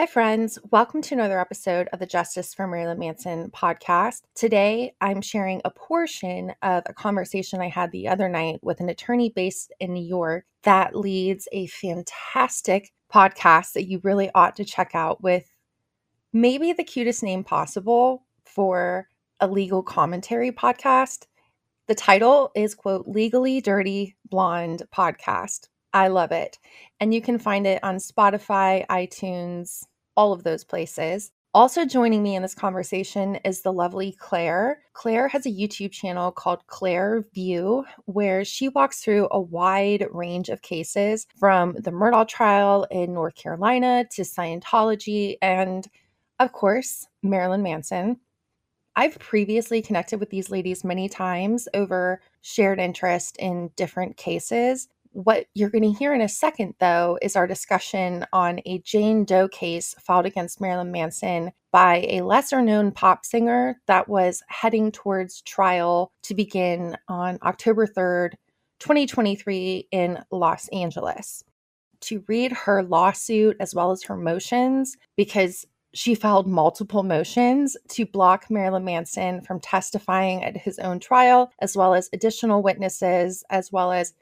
Hi friends, welcome to another episode of the Justice for Marilyn Manson podcast. Today, I'm sharing a portion of a conversation I had the other night with an attorney based in New York that leads a fantastic podcast that you really ought to check out with maybe the cutest name possible for a legal commentary podcast. The title is, quote, Legally Dirty Blonde Podcast. I love it. And you can find it on Spotify, iTunes, all of those places. Also joining me in this conversation is the lovely Claire. Claire has a YouTube channel called Claire View, where she walks through a wide range of cases from the Murdaugh trial in North Carolina to Scientology and, of course, Marilyn Manson. I've previously connected with these ladies many times over shared interest in different cases. What you're going to hear in a second, though, is our discussion on a Jane Doe case filed against Marilyn Manson by a lesser-known pop singer that was heading towards trial to begin on October 3rd, 2023 in Los Angeles. To read her lawsuit as well as her motions, because she filed multiple motions to block Marilyn Manson from testifying at his own trial, as well as additional witnesses, as well as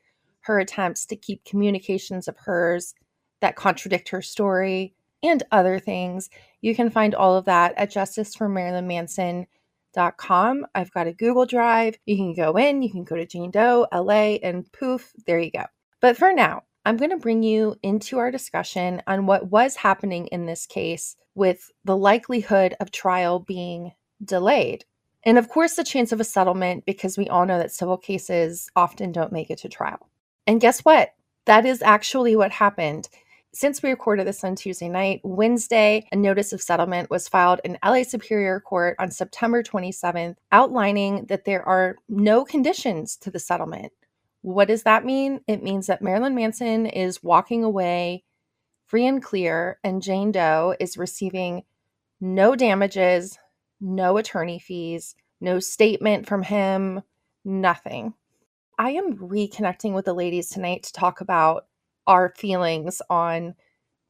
her attempts to keep communications of hers that contradict her story, and other things. You can find all of that at justiceformarilynmanson.com. I've got a Google Drive. You can go in, you can go to Jane Doe, LA, and poof, there you go. But for now, I'm going to bring you into our discussion on what was happening in this case with the likelihood of trial being delayed. And of course, the chance of a settlement, because we all know that civil cases often don't make it to trial. And guess what? That is actually what happened. Since we recorded this on Tuesday night, Wednesday, a notice of settlement was filed in LA Superior Court on September 27th, outlining that there are no conditions to the settlement. What does that mean? It means that Marilyn Manson is walking away free and clear, and Jane Doe is receiving no damages, no attorney fees, no statement from him, nothing. I am reconnecting with the ladies tonight to talk about our feelings on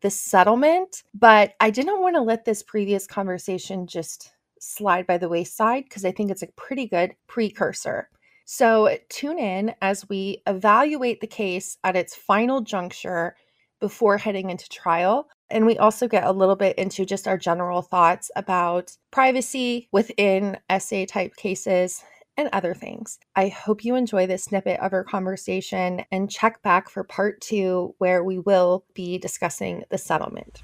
the settlement, but I didn't want to let this previous conversation just slide by the wayside because I think it's a pretty good precursor. So tune in as we evaluate the case at its final juncture before heading into trial. And we also get a little bit into just our general thoughts about privacy within SA type cases and other things. I hope you enjoy this snippet of our conversation and check back for part two, where we will be discussing the settlement.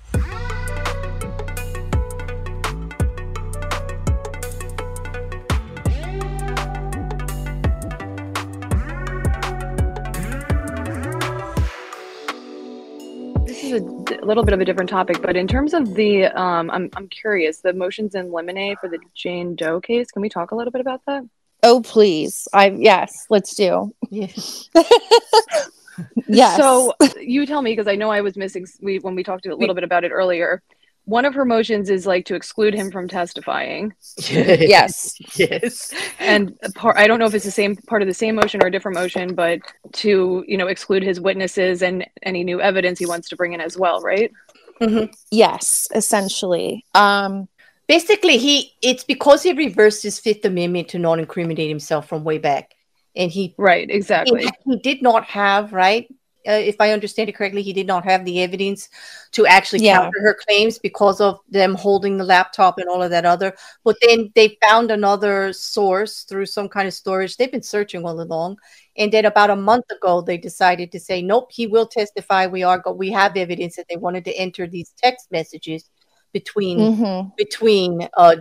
A little bit of a different topic, but in terms of the I'm curious, the motions in limine for the Jane Doe case, can we talk a little bit about that? Oh please. Yes, let's do. Yes. Yes. So you tell me, because I know I was missing when we talked a little bit about it earlier. One of her motions is like to exclude him from testifying. Yes. Yes. And I don't know if it's the same part of the same motion or a different motion, but to, you know, exclude his witnesses and any new evidence he wants to bring in as well, right? Mm-hmm. Yes, essentially. Basically, it's because he reversed his Fifth Amendment to not incriminate himself from way back. And he... Right, exactly. He did not have, right? If I understand it correctly, he did not have the evidence to actually counter her claims because of them holding the laptop and all of that other. But then they found another source through some kind of storage. They've been searching all along. And then about a month ago, they decided to say, nope, he will testify. We have evidence that they wanted to enter these text messages between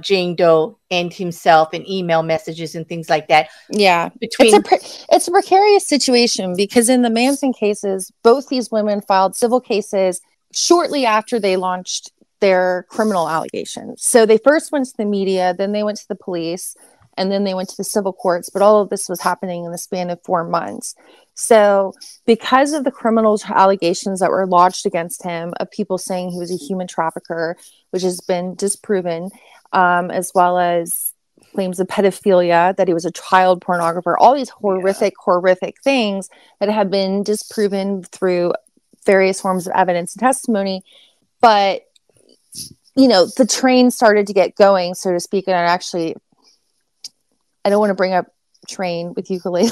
Jane Doe and himself, and email messages and things like that. Yeah. It's a precarious situation, because in the Manson cases, both these women filed civil cases shortly after they launched their criminal allegations. So they first went to the media, then they went to the police, and then they went to the civil courts. But all of this was happening in the span of 4 months. So because of the criminal allegations that were lodged against him of people saying he was a human trafficker, which has been disproven, as well as claims of pedophilia, that he was a child pornographer, all these horrific things that have been disproven through various forms of evidence and testimony. But you know, the train started to get going, so to speak. And actually, I don't want to bring up train with ukulele,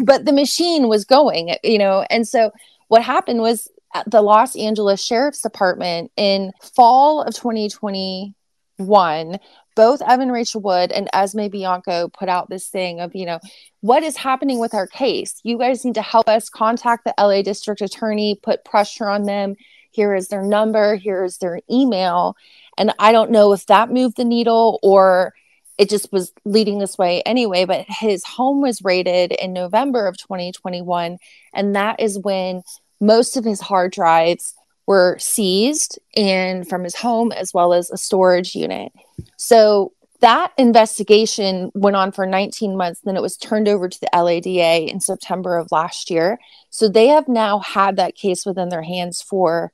but the machine was going, you know. And so what happened was the Los Angeles Sheriff's Department in fall of 2021, both Evan Rachel Wood and Esme Bianco put out this thing of, you know, what is happening with our case? You guys need to help us contact the LA District Attorney, put pressure on them. Here is their number. Here is their email. And I don't know if that moved the needle or it just was leading this way anyway, but his home was raided in November of 2021. And that is when most of his hard drives were seized, and from his home as well as a storage unit. So that investigation went on for 19 months. Then it was turned over to the LADA in September of last year. So they have now had that case within their hands for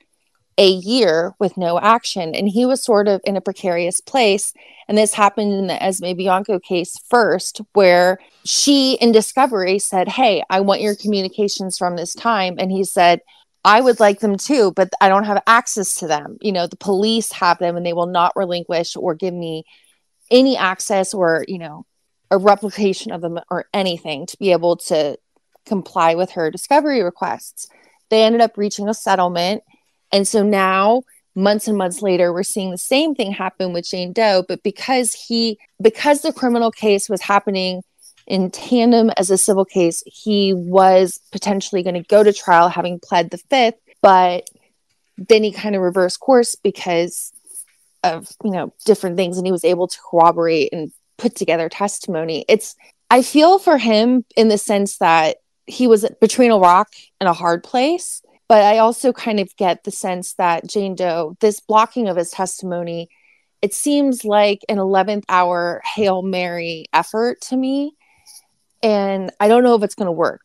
a year with no action. And he was sort of in a precarious place. And this happened in the Esme Bianco case first, where she in discovery said, hey, I want your communications from this time. And he said, I would like them too, but I don't have access to them. You know, the police have them and they will not relinquish or give me any access or, you know, a replication of them or anything to be able to comply with her discovery requests. They ended up reaching a settlement. And so now, months and months later, we're seeing the same thing happen with Jane Doe. But because the criminal case was happening in tandem as a civil case, he was potentially going to go to trial having pled the fifth, but then he kind of reversed course because of, you know, different things. And he was able to corroborate and put together testimony. I feel for him in the sense that he was between a rock and a hard place. But I also kind of get the sense that Jane Doe, this blocking of his testimony, it seems like an 11th hour Hail Mary effort to me. And I don't know if it's going to work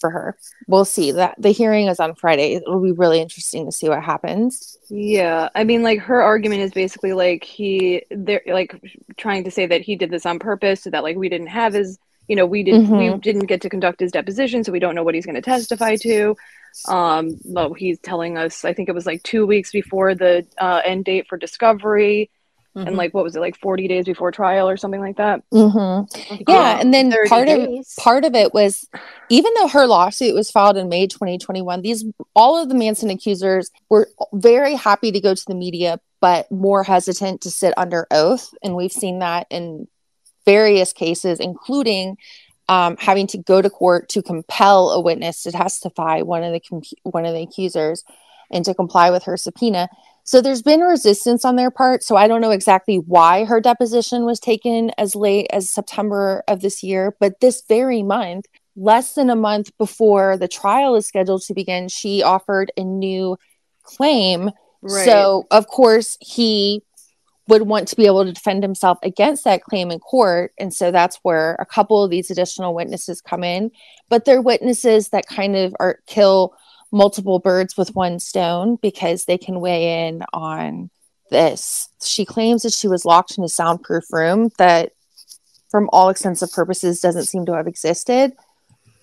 for her. We'll see. That the hearing is on Friday. It'll be really interesting to see what happens. Yeah. I mean, like, her argument is basically like they're like trying to say that he did this on purpose so that, like, we didn't have his, you know, we didn't get to conduct his deposition. So we don't know what he's going to testify to. Well, he's telling us, I think it was like 2 weeks before the end date for discovery, and like, what was it, like 40 days before trial or something like that? Yeah. And then part of it was, even though her lawsuit was filed in May 2021, all of the Manson accusers were very happy to go to the media, but more hesitant to sit under oath. And we've seen that in various cases, including having to go to court to compel a witness to testify, one of the accusers, and to comply with her subpoena. So there's been resistance on their part. So I don't know exactly why her deposition was taken as late as September of this year, but this very month, less than a month before the trial is scheduled to begin, she offered a new claim. Right. So of course he would want to be able to defend himself against that claim in court. And so that's where a couple of these additional witnesses come in. But they're witnesses that kind of kill multiple birds with one stone, because they can weigh in on this. She claims that she was locked in a soundproof room that, from all intents and purposes, doesn't seem to have existed.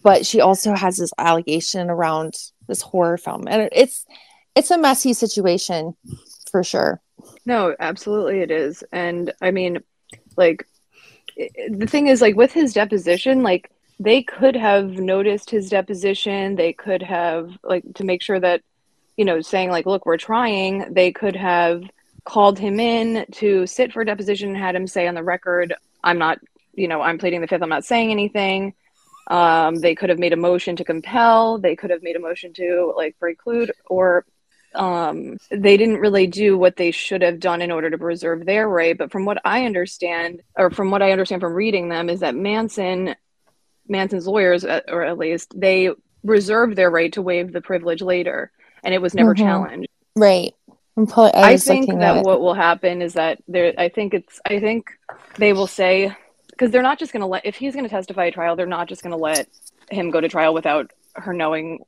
But she also has this allegation around this horror film. And it's a messy situation, for sure. No, absolutely it is. And I mean, like, the thing is, like, with his deposition, like, they could have noticed his deposition. They could have, like, to make sure that, you know, saying like, look, we're trying, they could have called him in to sit for a deposition and had him say on the record, I'm not, you know, I'm pleading the fifth, I'm not saying anything. They could have made a motion to compel. They could have made a motion to, like, preclude, or they didn't really do what they should have done in order to preserve their right. But from what I understand, from reading them, is that Manson's lawyers, or at least, they reserved their right to waive the privilege later, and it was never challenged. Right. I think that what will happen is that I think they will say, because they're not just going to let, if he's going to testify at trial, they're not just going to let him go to trial without her knowing,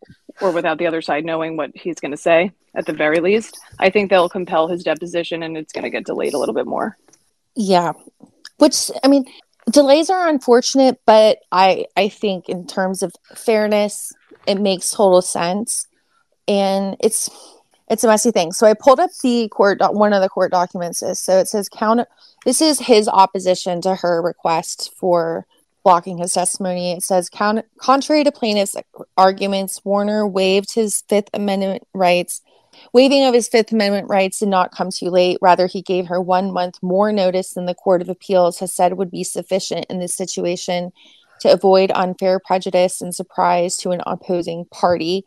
or without the other side knowing what he's going to say, at the very least. I think they'll compel his deposition, and it's going to get delayed a little bit more. Yeah. Which, I mean, delays are unfortunate, but I think in terms of fairness, it makes total sense. And it's It's a messy thing. So I pulled up the court, one of the court documents. So it says counter. This is his opposition to her request for blocking his testimony. It says, contrary to plaintiff's arguments, Warner waived his Fifth Amendment rights. Waiving of his Fifth Amendment rights did not come too late. Rather, he gave her 1 month more notice than the Court of Appeals has said would be sufficient in this situation to avoid unfair prejudice and surprise to an opposing party.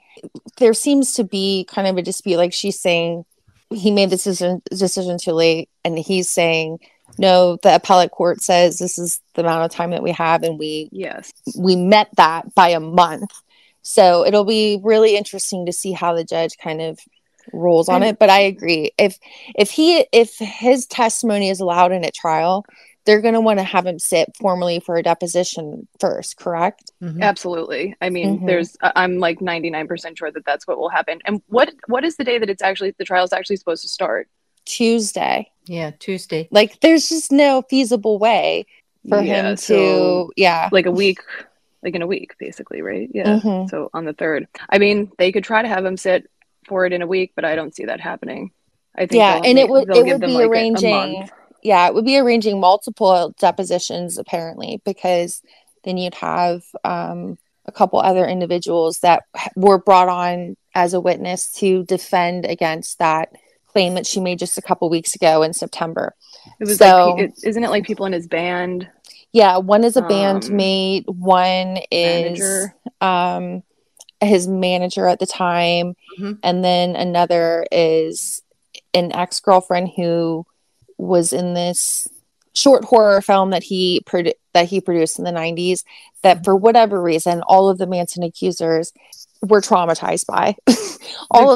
There seems to be kind of a dispute. Like, she's saying he made this decision too late, and he's saying, no, the appellate court says this is the amount of time that we have, and we met that by a month. So it'll be really interesting to see how the judge kind of rules on it. But I agree, if his testimony is allowed in a trial, they're going to want to have him sit formally for a deposition first, correct? Mm-hmm. Absolutely. I mean, I'm like 99% sure that that's what will happen. And what is the day that the trial is actually supposed to start? Tuesday. Yeah, Tuesday. Like, there's just no feasible way for him to, in a week, basically, right? Yeah. Mm-hmm. So on the 3rd. I mean, they could try to have him sit for it in a week, but I don't see that happening. I think it would be arranging multiple depositions, apparently, because then you'd have a couple other individuals that were brought on as a witness to defend against that claim that she made just a couple weeks ago in September. It was isn't it like people in his band? Yeah, one is a bandmate, one is manager. His manager at the time, and then another is an ex-girlfriend who was in this short horror film that he produced in the 90s that, for whatever reason, all of the Manson accusers were traumatized by. All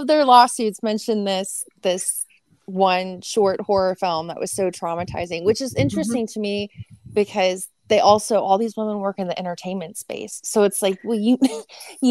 of their lawsuits mention this one short horror film that was so traumatizing, which is interesting to me because they also, all these women work in the entertainment space. So it's like, well, you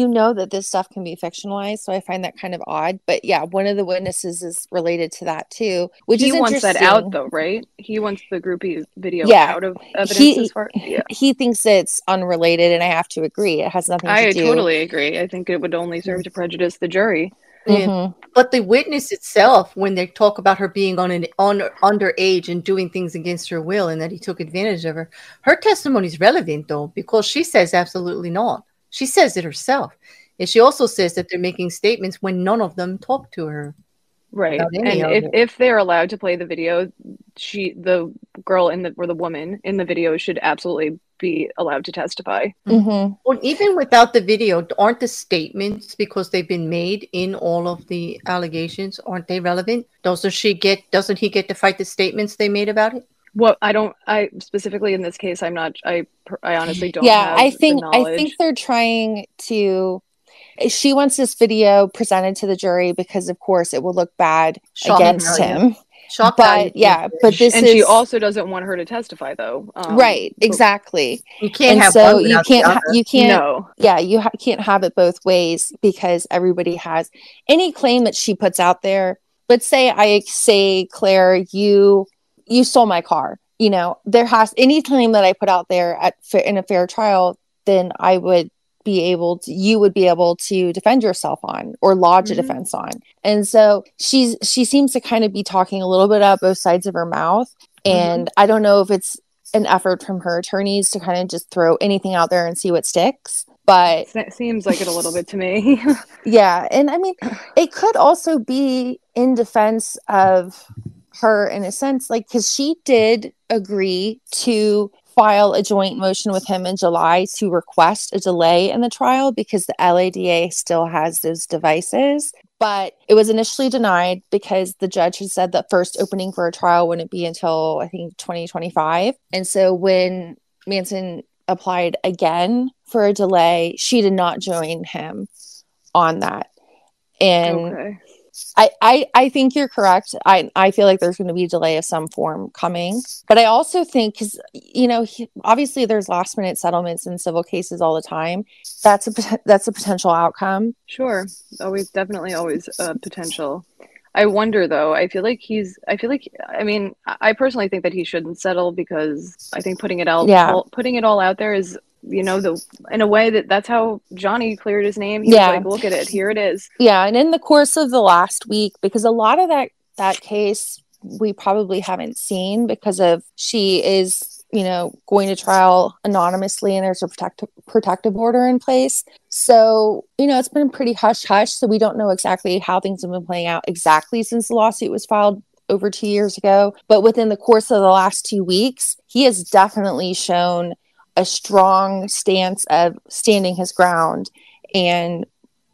know that this stuff can be fictionalized. So I find that kind of odd. But yeah, one of the witnesses is related to that too, which is interesting. He wants that out though, right? He wants the groupie video out of evidence as far. Yeah. He thinks it's unrelated, and I have to agree. It has nothing to do. I totally agree. I think it would only serve to prejudice the jury. Mm-hmm. But the witness itself, when they talk about her being on underage and doing things against her will, and that he took advantage of her, her testimony is relevant though, because she says absolutely not. She says it herself, and she also says that they're making statements when none of them talk to her. Right, and if they're allowed to play the video, the woman in the video should absolutely be allowed to testify. Mm-hmm. Well, even without the video, aren't the statements, because they've been made in all of the allegations, aren't they relevant? Doesn't he get to fight the statements they made about it? Well, I specifically in this case, I'm not. I honestly don't. Yeah, have I think they're trying to. She wants this video presented to the jury because, of course, it will look bad against him. She also doesn't want her to testify, though. Right? Exactly. You can't and have so one you can't. You can't. No. Yeah, you can't have it both ways, because everybody has any claim that she puts out there. Let's say I say, Claire, you stole my car. You know, there has any claim that I put out there in a fair trial, then I would be able to defend yourself on, or lodge a defense on. And so she seems to kind of be talking a little bit out both sides of her mouth. And I don't know if it's an effort from her attorneys to kind of just throw anything out there and see what sticks, but it seems like it a little bit to me. Yeah. And I mean, it could also be in defense of her, in a sense, like, because she did agree to file a joint motion with him in July to request a delay in the trial because the LADA still has those devices. But it was initially denied because the judge had said that first opening for a trial wouldn't be until, I think, 2025. And so when Manson applied again for a delay, she did not join him on that. And okay. I think you're correct. I feel like there's going to be a delay of some form coming. But I also think, because, you know, obviously there's last minute settlements in civil cases all the time. That's a potential outcome. Sure. Definitely always a potential. I wonder, though, I personally think that he shouldn't settle, because I think putting it all out there is you know, the in a way that's how Johnny cleared his name. He was like, look at it, here it is. Yeah, and in the course of the last week, because a lot of that case we probably haven't seen because of she is, you know, going to trial anonymously and there's a protective order in place. So, you know, it's been pretty hush-hush. So we don't know exactly how things have been playing out exactly since the lawsuit was filed over 2 years ago. But within the course of the last 2 weeks, he has definitely shown a strong stance of standing his ground and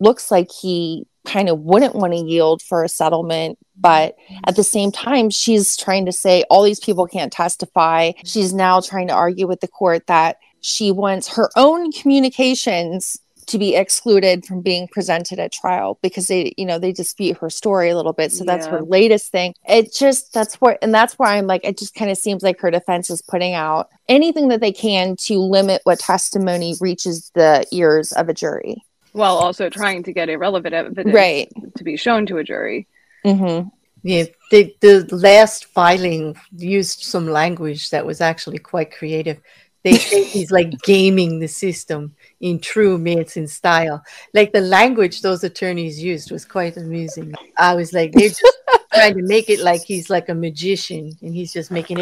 looks like he kind of wouldn't want to yield for a settlement. But at the same time, she's trying to say all these people can't testify. She's now trying to argue with the court that she wants her own communications to be excluded from being presented at trial because they dispute her story a little bit. So that's her latest thing. That's where I'm like, it just kind of seems like her defense is putting out anything that they can to limit what testimony reaches the ears of a jury. While also trying to get irrelevant evidence to be shown to a jury. Mm-hmm. Yeah, the last filing used some language that was actually quite creative. They say he's like gaming the system in true Manson style. Like the language those attorneys used was quite amusing. I was like, they're just trying to make it like he's like a magician and he's just making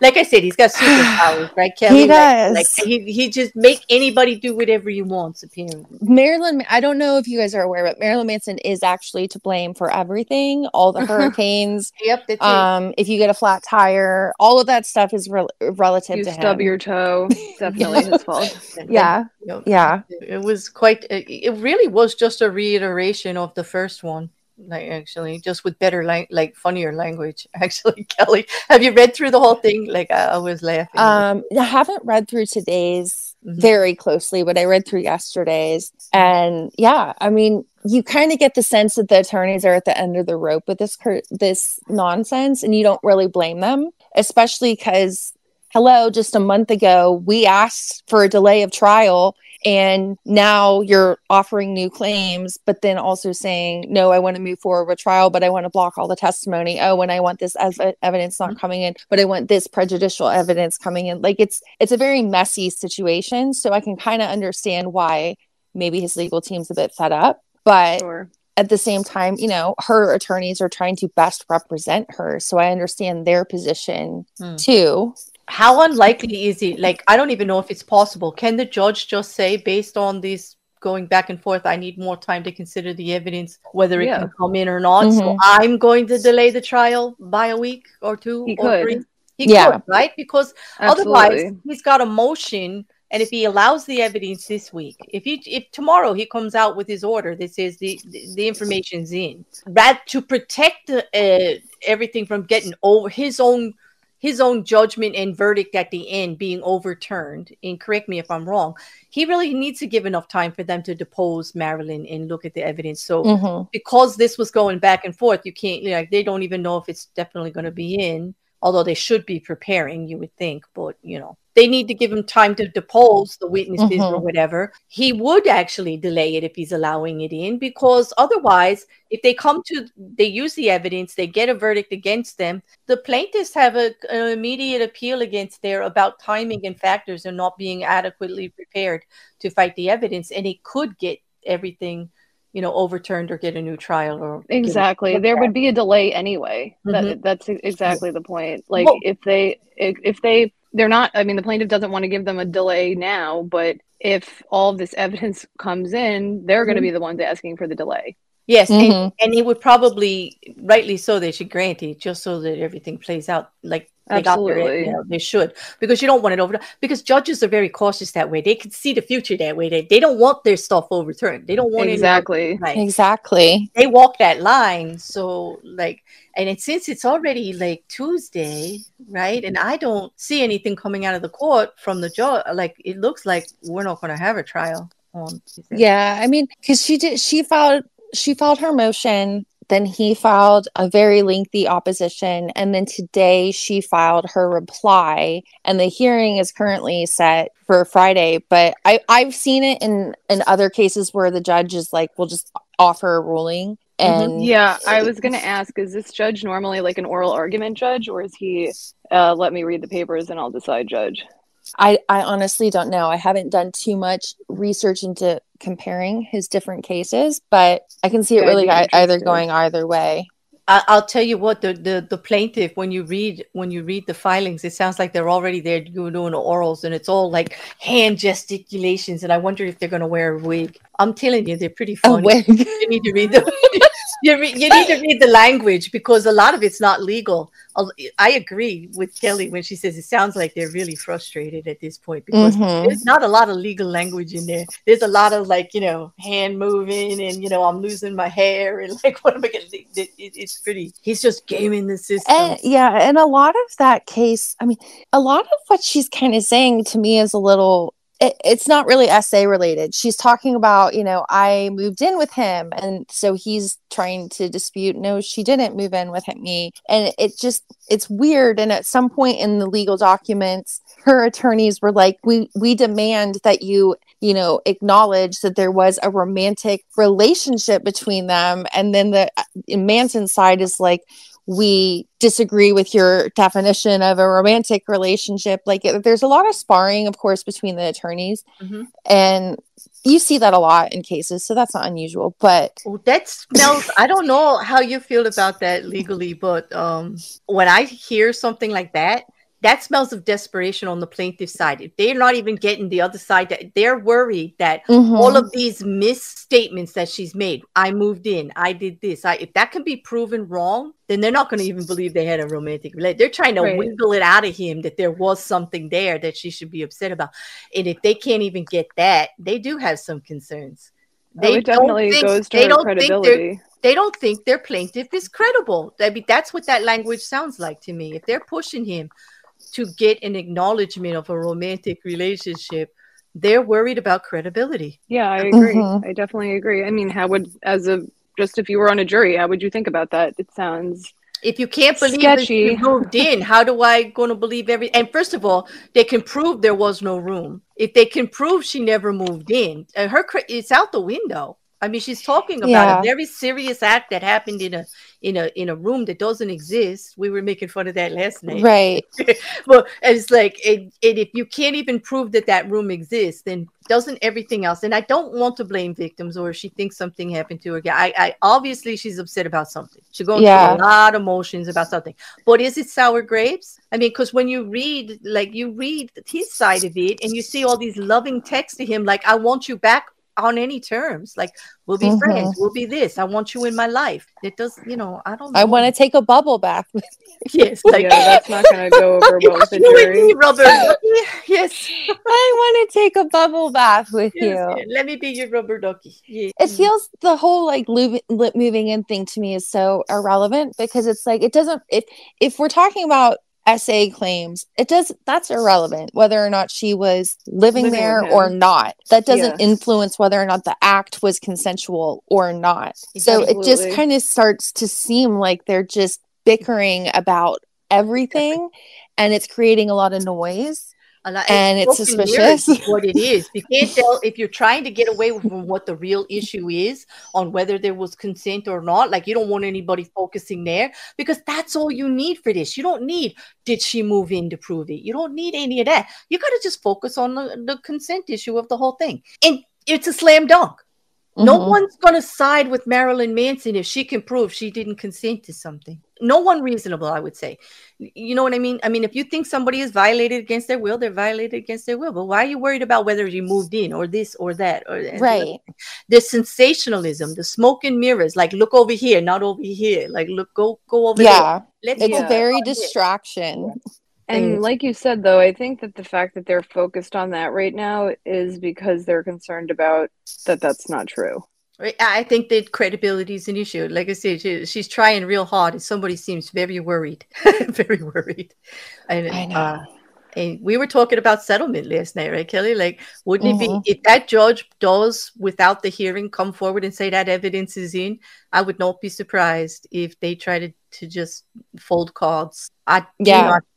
like I said, he's got superpowers, right, Kelly? He does. Like he just make anybody do whatever he wants, apparently. Marilyn, I don't know if you guys are aware, but Marilyn Manson is actually to blame for everything, all the hurricanes. Yep, that's it. If you get a flat tire, all of that stuff is relative to him. You stub your toe. Definitely his fault. Yeah. Yeah. It was it really was just a reiteration of the first one. Like actually, just with better funnier language. Actually, Kelly, have you read through the whole thing? Like I was laughing. I haven't read through today's very closely, but I read through yesterday's, and yeah, I mean, you kind of get the sense that the attorneys are at the end of the rope with this nonsense, and you don't really blame them, especially because just a month ago we asked for a delay of trial. And now you're offering new claims, but then also saying, no, I want to move forward with trial, but I want to block all the testimony. Oh, and I want this evidence not coming in, but I want this prejudicial evidence coming in. Like it's a very messy situation. So I can kind of understand why maybe his legal team's a bit fed up. But at the same time, you know, her attorneys are trying to best represent her. So I understand their position too. How unlikely is it? Like, I don't even know if it's possible. Can the judge just say, based on this going back and forth, I need more time to consider the evidence, whether it can come in or not. Mm-hmm. So I'm going to delay the trial by a week or two or three. He could, right? Because otherwise he's got a motion. And if he allows the evidence this week, if tomorrow he comes out with his order that says the information's in, rather to protect everything from getting over his own judgment and verdict at the end being overturned, and correct me if I'm wrong, he really needs to give enough time for them to depose Marilyn and look at the evidence. So because this was going back and forth, you can't, they don't even know if it's definitely going to be in, although they should be preparing, you would think, but they need to give him time to depose the witnesses or whatever. He would actually delay it if he's allowing it in, because otherwise, if they use the evidence, they get a verdict against them. The plaintiffs have an immediate appeal against there about timing and factors and not being adequately prepared to fight the evidence. And it could get everything overturned or get a new trial or exactly. There would be a delay anyway. That's exactly the point. Like the plaintiff doesn't want to give them a delay now, but if all this evidence comes in, they're going to be the ones asking for the delay. Yes. And it would probably, rightly so, they should grant it just so that everything plays out like they got there. They should, because you don't want it because judges are very cautious that way. They can see the future that way. They don't want their stuff overturned. They don't want Exactly. They walk that line. So since it's already Tuesday, right? And I don't see anything coming out of the court from the judge. Like it looks like we're not going to have a trial on Tuesday. Yeah. I mean, because she filed her motion, then he filed a very lengthy opposition, and then today she filed her reply, and the hearing is currently set for Friday. But I've seen it in other cases where the judge is like, we'll just offer a ruling. And I was going to ask, is this judge normally like an oral argument judge, or is he let me read the papers and I'll decide judge? I honestly don't know. I haven't done too much research into comparing his different cases, but I can see it really either going either way. I'll tell you what, the plaintiff, when you read the filings, it sounds like they're already there doing orals, and it's all like hand gesticulations, and I wonder if they're going to wear a wig. I'm telling you, they're pretty funny. A wig. You need to read them. You need to read the language, because a lot of it's not legal. I agree with Kelly when she says it sounds like they're really frustrated at this point, because there's not a lot of legal language in there. There's a lot of, like, you know, hand moving and, you know, I'm losing my hair and, like, what am I going to do? It's pretty. He's just gaming the system. And a lot of that case, I mean, a lot of what she's kind of saying to me is a little... It's not really essay related. She's talking about, you know, I moved in with him. And so he's trying to dispute, no, she didn't move in with me. And it's weird. And at some point in the legal documents, her attorneys were like, we demand that you know, acknowledge that there was a romantic relationship between them. And then the Manson side is like, we disagree with your definition of a romantic relationship. Like, there's a lot of sparring, of course, between the attorneys, and you see that a lot in cases, so that's not unusual. But that smells. I don't know how you feel about that legally, but when I hear something like that, that smells of desperation on the plaintiff's side. If they're not even getting the other side, that they're worried that all of these misstatements that she's made, I moved in, I did this. If that can be proven wrong, then they're not going to even believe they had a romantic relationship. They're trying to wiggle it out of him that there was something there that she should be upset about. And if they can't even get that, they do have some concerns. They don't think their plaintiff is credible. I mean, that's what that language sounds like to me. If they're pushing him to get an acknowledgement of a romantic relationship, they're worried about credibility. Yeah, I agree. I definitely agree. I mean, if you were on a jury, how would you think about that? It sounds... If you can't believe that you moved in, how do I going to believe every... And first of all, they can prove there was no room. If they can prove she never moved in, it's out the window. I mean, she's talking about a very serious act that happened in a room that doesn't exist. We were making fun of that last night, right? Well, it's like, and if you can't even prove that room exists, then doesn't everything else? And I don't want to blame victims, or if she thinks something happened to her. I obviously she's upset about something. She's going through a lot of emotions about something. But is it sour grapes? I mean, because when you read his side of it, and you see all these loving texts to him, like, I want you back on any terms, like, we'll be friends, we'll be this, I want you in my life. It does, you know, I don't know. I want to take a bubble bath. Yes, like, that's not going to go over well with the jury. Yes, I want to take a bubble bath with you. Let me be your rubber ducky. Yeah. It feels, the whole like lip moving in thing to me is so irrelevant, because it's like, it doesn't, if we're talking about SA claims, that's irrelevant whether or not she was living there or not. That doesn't influence whether or not the act was consensual or not. Absolutely. So it just kind of starts to seem like they're just bickering about everything, and it's creating a lot of noise. And it's suspicious. What it is, you can't tell if you're trying to get away from what the real issue is on whether there was consent or not. Like, you don't want anybody focusing there, because that's all you need for this. You don't need, did she move in to prove it? You don't need any of that. You got to just focus on the consent issue of the whole thing, and it's a slam dunk. No one's going to side with Marilyn Manson if she can prove she didn't consent to something. No one reasonable, I would say. You know what I mean? I mean, if you think somebody is violated against their will, they're violated against their will. But why are you worried about whether you moved in or this or that? Right. The sensationalism, the smoke and mirrors, like, look over here, not over here. Like, look, go over there. It's very distraction. Yeah. And like you said, though, I think that the fact that they're focused on that right now is because they're concerned about that's not true. I think that credibility is an issue. Like I said, she's trying real hard, and somebody seems very worried, very worried. And, I know. And we were talking about settlement last night, right, Kelly? Like, wouldn't it be, if that judge does, without the hearing, come forward and say that evidence is in, I would not be surprised if they try to just fold cards. I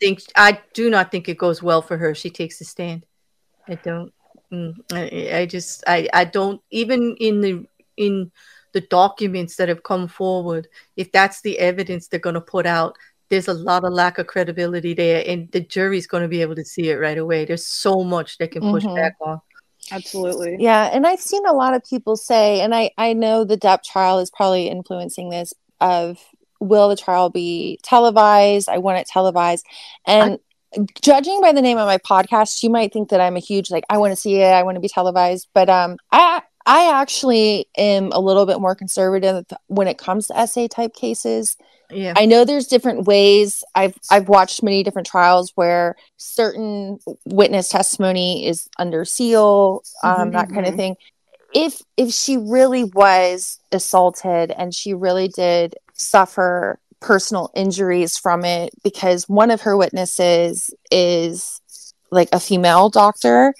do not think it goes well for her. She takes a stand. I don't even in the documents that have come forward, if that's the evidence they're going to put out, there's a lot of lack of credibility there, and the jury's going to be able to see it right away. There's so much they can push back on. Absolutely. Yeah. And I've seen a lot of people say, and I know the Depp trial is probably influencing this, of will the trial be televised? I want it televised. And judging by the name of my podcast, you might think that I'm a huge, like, I want to see it, I want to be televised. But I actually am a little bit more conservative when it comes to essay type cases. Yeah. I know there's different ways. I've watched many different trials where certain witness testimony is under seal, that kind of thing. If she really was assaulted and she really did suffer personal injuries from it, because one of her witnesses is like a female doctor.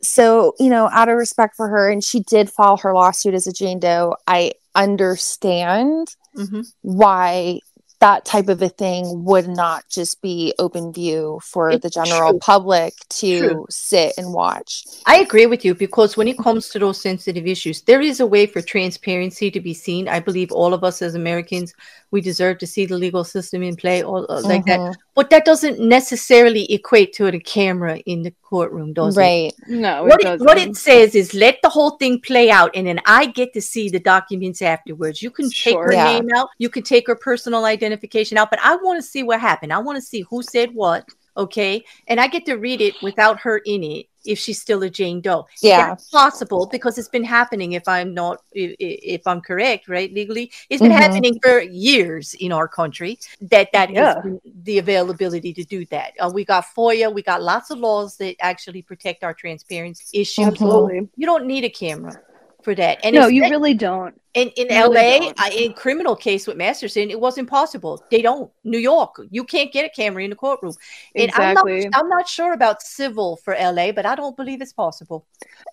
So, you know, out of respect for her, and she did file her lawsuit as a Jane Doe, I understand why that type of a thing would not just be open view for the general public to sit and watch. I agree with you, because when it comes to those sensitive issues, there is a way for transparency to be seen. I believe all of us as Americans, we deserve to see the legal system in play, or like that. But that doesn't necessarily equate to the camera in the courtroom, does it? Right. No, it doesn't. What it says is let the whole thing play out, and then I get to see the documents afterwards. You can take her name out. You can take her personal identification out. But I want to see what happened. I want to see who said what, okay? And I get to read it without her in it, if she's still a Jane Doe. Yeah. That's possible, because it's been happening, if I'm correct, right, legally. It's been happening for years in our country, that is the availability to do that. We got FOIA. We got lots of laws that actually protect our transparency issues. Absolutely. You don't need a camera for that. And no, you really don't. In LA, really in criminal case with Masterson, it was impossible. They don't. New York, you can't get a camera in the courtroom. And exactly. I'm not sure about civil for LA, but I don't believe it's possible.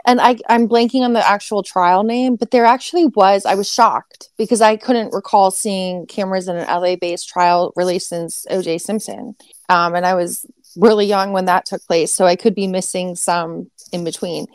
And I'm blanking on the actual trial name, but there actually was, I was shocked because I couldn't recall seeing cameras in an LA-based trial really since O.J. Simpson. And I was really young when that took place, so I could be missing some in between.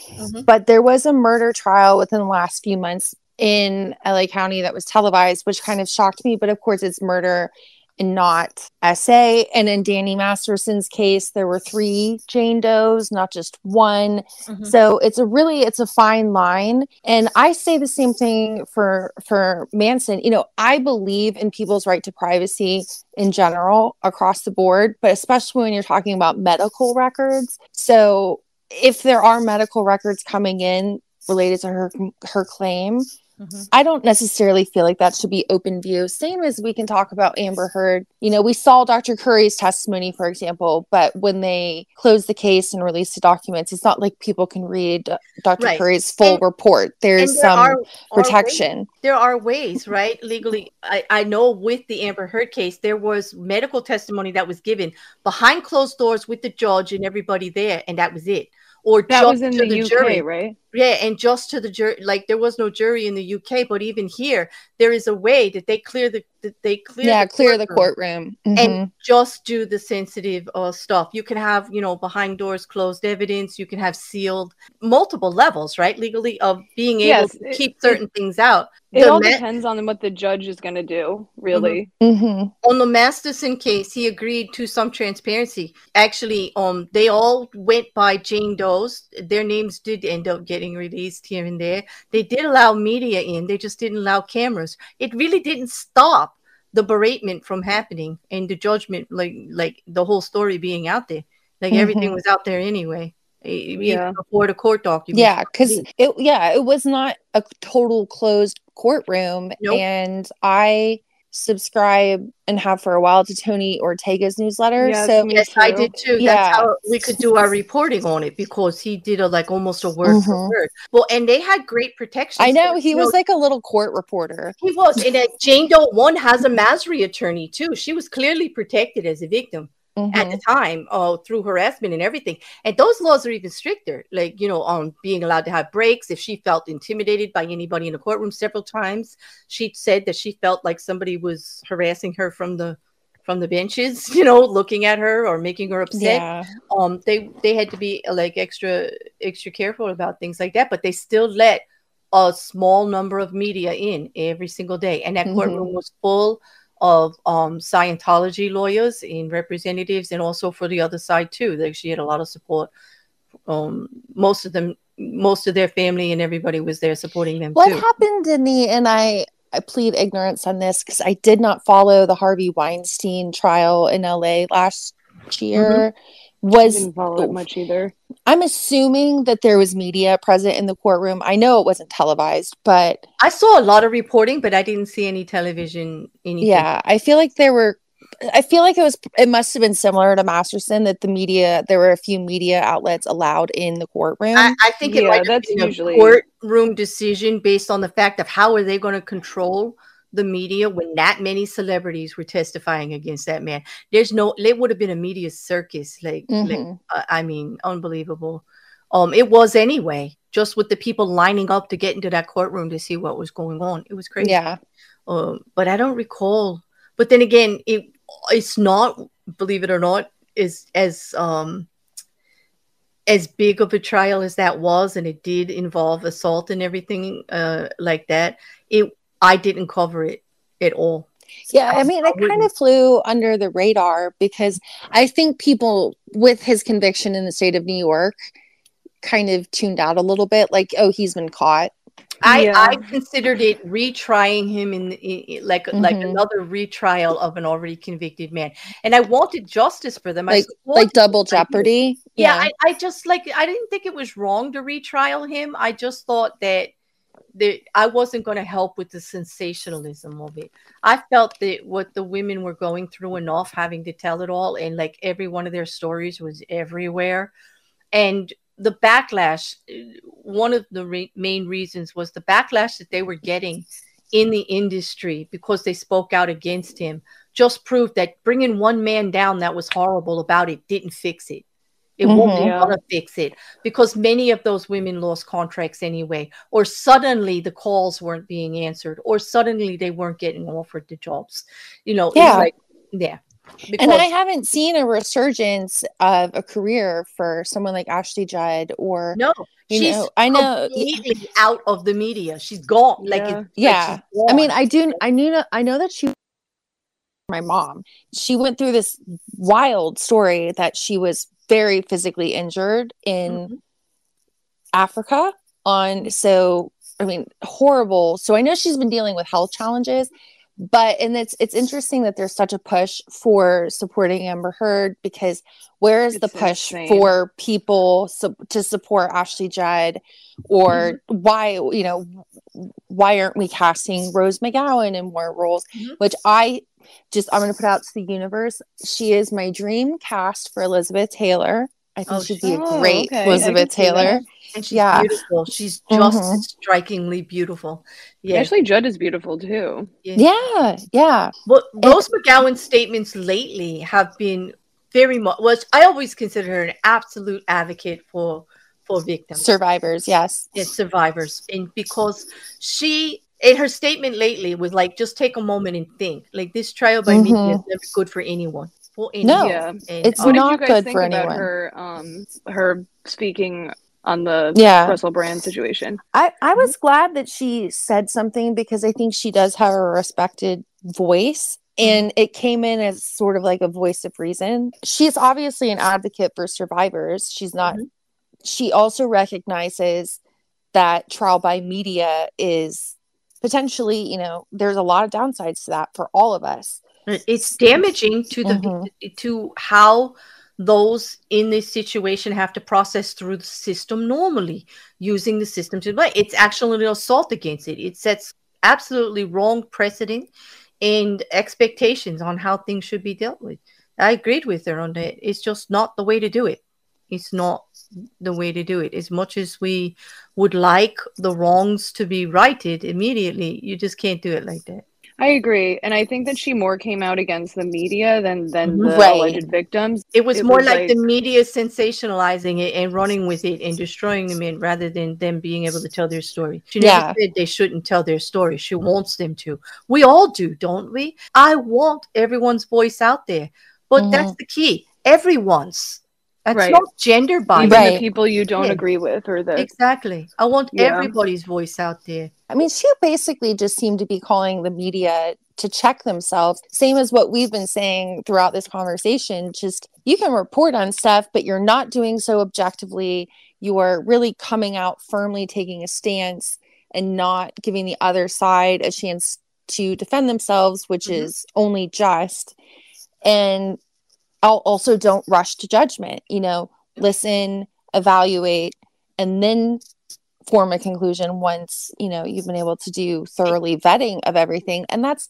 But there was a murder trial within the last few months in LA County that was televised, which kind of shocked me. But of course, it's murder and not SA. And in Danny Masterson's case, there were 3 Jane Does, not just one. So it's a fine line. And I say the same thing for Manson. You know, I believe in people's right to privacy in general across the board, but especially when you're talking about medical records. So if there are medical records coming in related to her claim, I don't necessarily feel like that should be open view. Same as we can talk about Amber Heard. You know, we saw Dr. Curry's testimony, for example, but when they closed the case and released the documents, it's not like people can read Dr. Curry's full report. There are protection. There are ways, right? Legally, I know with the Amber Heard case, there was medical testimony that was given behind closed doors with the judge and everybody there, and that was it. Or that was in the UK, jury, right? Yeah, and just to the jury, like there was no jury in the UK, but even here, there is a way that they clear the courtroom and just do the sensitive stuff. You can have, you know, behind doors, closed evidence. You can have sealed, multiple levels, right? Legally, of being able to keep certain things out. It all depends on what the judge is going to do, really. On the Masterson case, he agreed to some transparency. Actually, they all went by Jane Does. Their names did end up getting released here and there. They did allow media in. They just didn't allow cameras. It really didn't stop the beratement from happening and the judgment, like the whole story being out there. Like everything was out there anyway. Before the court documents. Yeah, because it was not a total closed courtroom. Nope. And I subscribe and have for a while to Tony Ortega's newsletter. Yes, I did too. Yeah. That's how we could do our reporting on it, because he did almost a word for word. Well, and they had great protection. I know he was like a little court reporter. He was. And Jane Doe 1 has a Masry attorney too. She was clearly protected as a victim. At the time, through harassment and everything. And those laws are even stricter, like, you know, on being allowed to have breaks. If she felt intimidated by anybody in the courtroom, several times she said that she felt like somebody was harassing her from the benches, you know, looking at her or making her upset. They had to be like extra careful about things like that, but they still let a small number of media in every single day, and that courtroom was full of Scientology lawyers and representatives, and also for the other side too. They actually had a lot of support. Most of them, most of their family and everybody was there supporting them. What happened in the, and I plead ignorance on this because I did not follow the Harvey Weinstein trial in LA last year. I didn't follow it much either. I'm assuming that there was media present in the courtroom. I know it wasn't televised, but I saw a lot of reporting, but I didn't see any television. Yeah, I feel like there were. I feel like it was. It must have been similar to Masterson that the media. There were a few media outlets allowed in the courtroom. I think it might have been usually a courtroom decision based on the fact of how are they going to control the media when that many celebrities were testifying against that man. There's no, it would have been a media circus. Like, I mean, unbelievable. It was anyway, just with the people lining up to get into that courtroom to see what was going on. It was crazy. Yeah. But I don't recall. But then again, it's not, believe it or not, as big of a trial as that was, and it did involve assault and everything like that. I didn't cover it at all. Yeah, I mean, it kind of flew under the radar because I think people with his conviction in the state of New York kind of tuned out a little bit. Like, oh, he's been caught. I considered it retrying him in like another retrial of an already convicted man. And I wanted justice for them. Like double jeopardy? Yeah, yeah. I didn't think it was wrong to retrial him. I just thought that I wasn't going to help with the sensationalism of it. I felt that what the women were going through enough, having to tell it all, and like every one of their stories was everywhere. And the backlash, one of the main reasons was the backlash that they were getting in the industry because they spoke out against him, just proved that bringing one man down that was horrible about it didn't fix it. It won't want to fix it because many of those women lost contracts anyway, or suddenly the calls weren't being answered, or suddenly they weren't getting offered the jobs. You know, yeah. It's like, yeah. And I haven't seen a resurgence of a career for someone like Ashley Judd or no. She's completely out of the media. She's gone. Yeah. She's gone. I mean, I know that she. My mom, she went through this wild story that she was very physically injured in Africa horrible. So I know she's been dealing with health challenges, and it's interesting that there's such a push for supporting Amber Heard because where is the push for people to support Ashley Judd, or why aren't we casting Rose McGowan in more roles, which I'm going to put out to the universe. She is my dream cast for Elizabeth Taylor. I think she'd be a great Elizabeth Taylor. And she's beautiful. She's just strikingly beautiful. Yeah. Ashley Judd is beautiful too. Yeah. Well, Rose McGowan's statements lately have been very much, I always consider her an absolute advocate for victims. Survivors, yes. Yes, survivors. And because in her statement lately was like, just take a moment and think. Like, this trial by media is never good for anyone. No, yeah. It's not good for anyone. What did you guys think about her speaking on the Russell Brand situation? I was glad that she said something because I think she does have a respected voice. And it came in as sort of like a voice of reason. She's obviously an advocate for survivors. She's not. She also recognizes that trial by media is potentially, there's a lot of downsides to that for all of us. It's damaging to the to how those in this situation have to process through the system normally, using the system to play. It's actually an assault against it. It sets absolutely wrong precedent and expectations on how things should be dealt with. I agreed with her on that. It's just not the way to do it. It's not the way to do it. As much as we would like the wrongs to be righted immediately, you just can't do it like that. I agree. And I think that she more came out against the media than the alleged victims. It was more like the media sensationalizing it and running with it and destroying the men rather than them being able to tell their story. She never said they shouldn't tell their story. She wants them to. We all do, don't we? I want everyone's voice out there. But that's the key. Everyone's. It's not gender biased. Even the people you don't agree with, or the I want everybody's voice out there. I mean, she basically just seemed to be calling the media to check themselves. Same as what we've been saying throughout this conversation. Just, you can report on stuff, but you're not doing so objectively. You are really coming out firmly, taking a stance, and not giving the other side a chance to defend themselves, which is only just. And I'll also, don't rush to judgment, you know, listen, evaluate, and then form a conclusion once, you know, you've been able to do thoroughly vetting of everything. And that's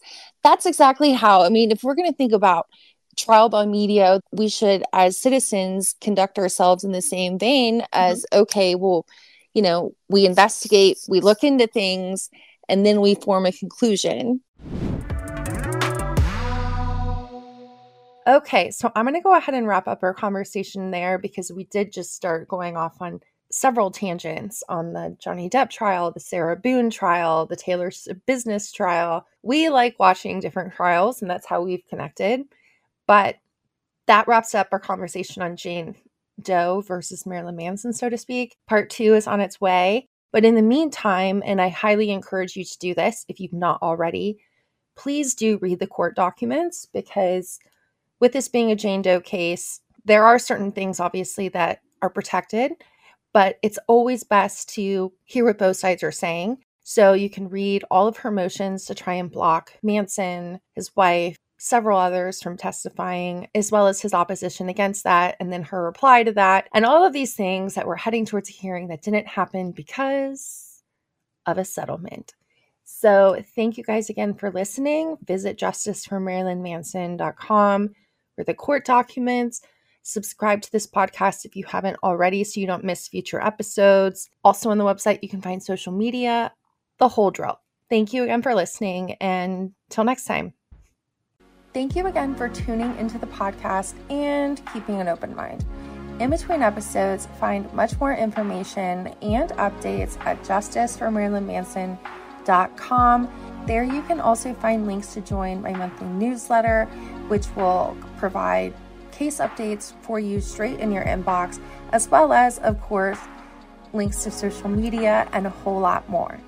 exactly how, I mean, if we're going to think about trial by media, we should, as citizens, conduct ourselves in the same vein as, okay, well, you know, we investigate, we look into things, and then we form a conclusion. Okay, so I'm going to go ahead and wrap up our conversation there, because we did just start going off on several tangents on the Johnny Depp trial, the Sarah Boone trial, the Taylor business trial. We like watching different trials, and that's how we've connected. But that wraps up our conversation on Jane Doe versus Marilyn Manson, so to speak. Part 2 is on its way. But in the meantime, and I highly encourage you to do this if you've not already, please do read the court documents, because with this being a Jane Doe case, there are certain things, obviously, that are protected, but it's always best to hear what both sides are saying. So you can read all of her motions to try and block Manson, his wife, several others from testifying, as well as his opposition against that, and then her reply to that, and all of these things that were heading towards a hearing that didn't happen because of a settlement. So thank you guys again for listening. Visit justiceformarilynmanson.com. The court documents. Subscribe to this podcast if you haven't already, so you don't miss future episodes. Also on the website, you can find social media, the whole drill. Thank you again for listening, and till next time. Thank you again for tuning into the podcast and keeping an open mind. In between episodes, find much more information and updates at justiceformarilynmanson.com. There you can also find links to join my monthly newsletter, which will provide case updates for you straight in your inbox, as well as, of course, links to social media and a whole lot more.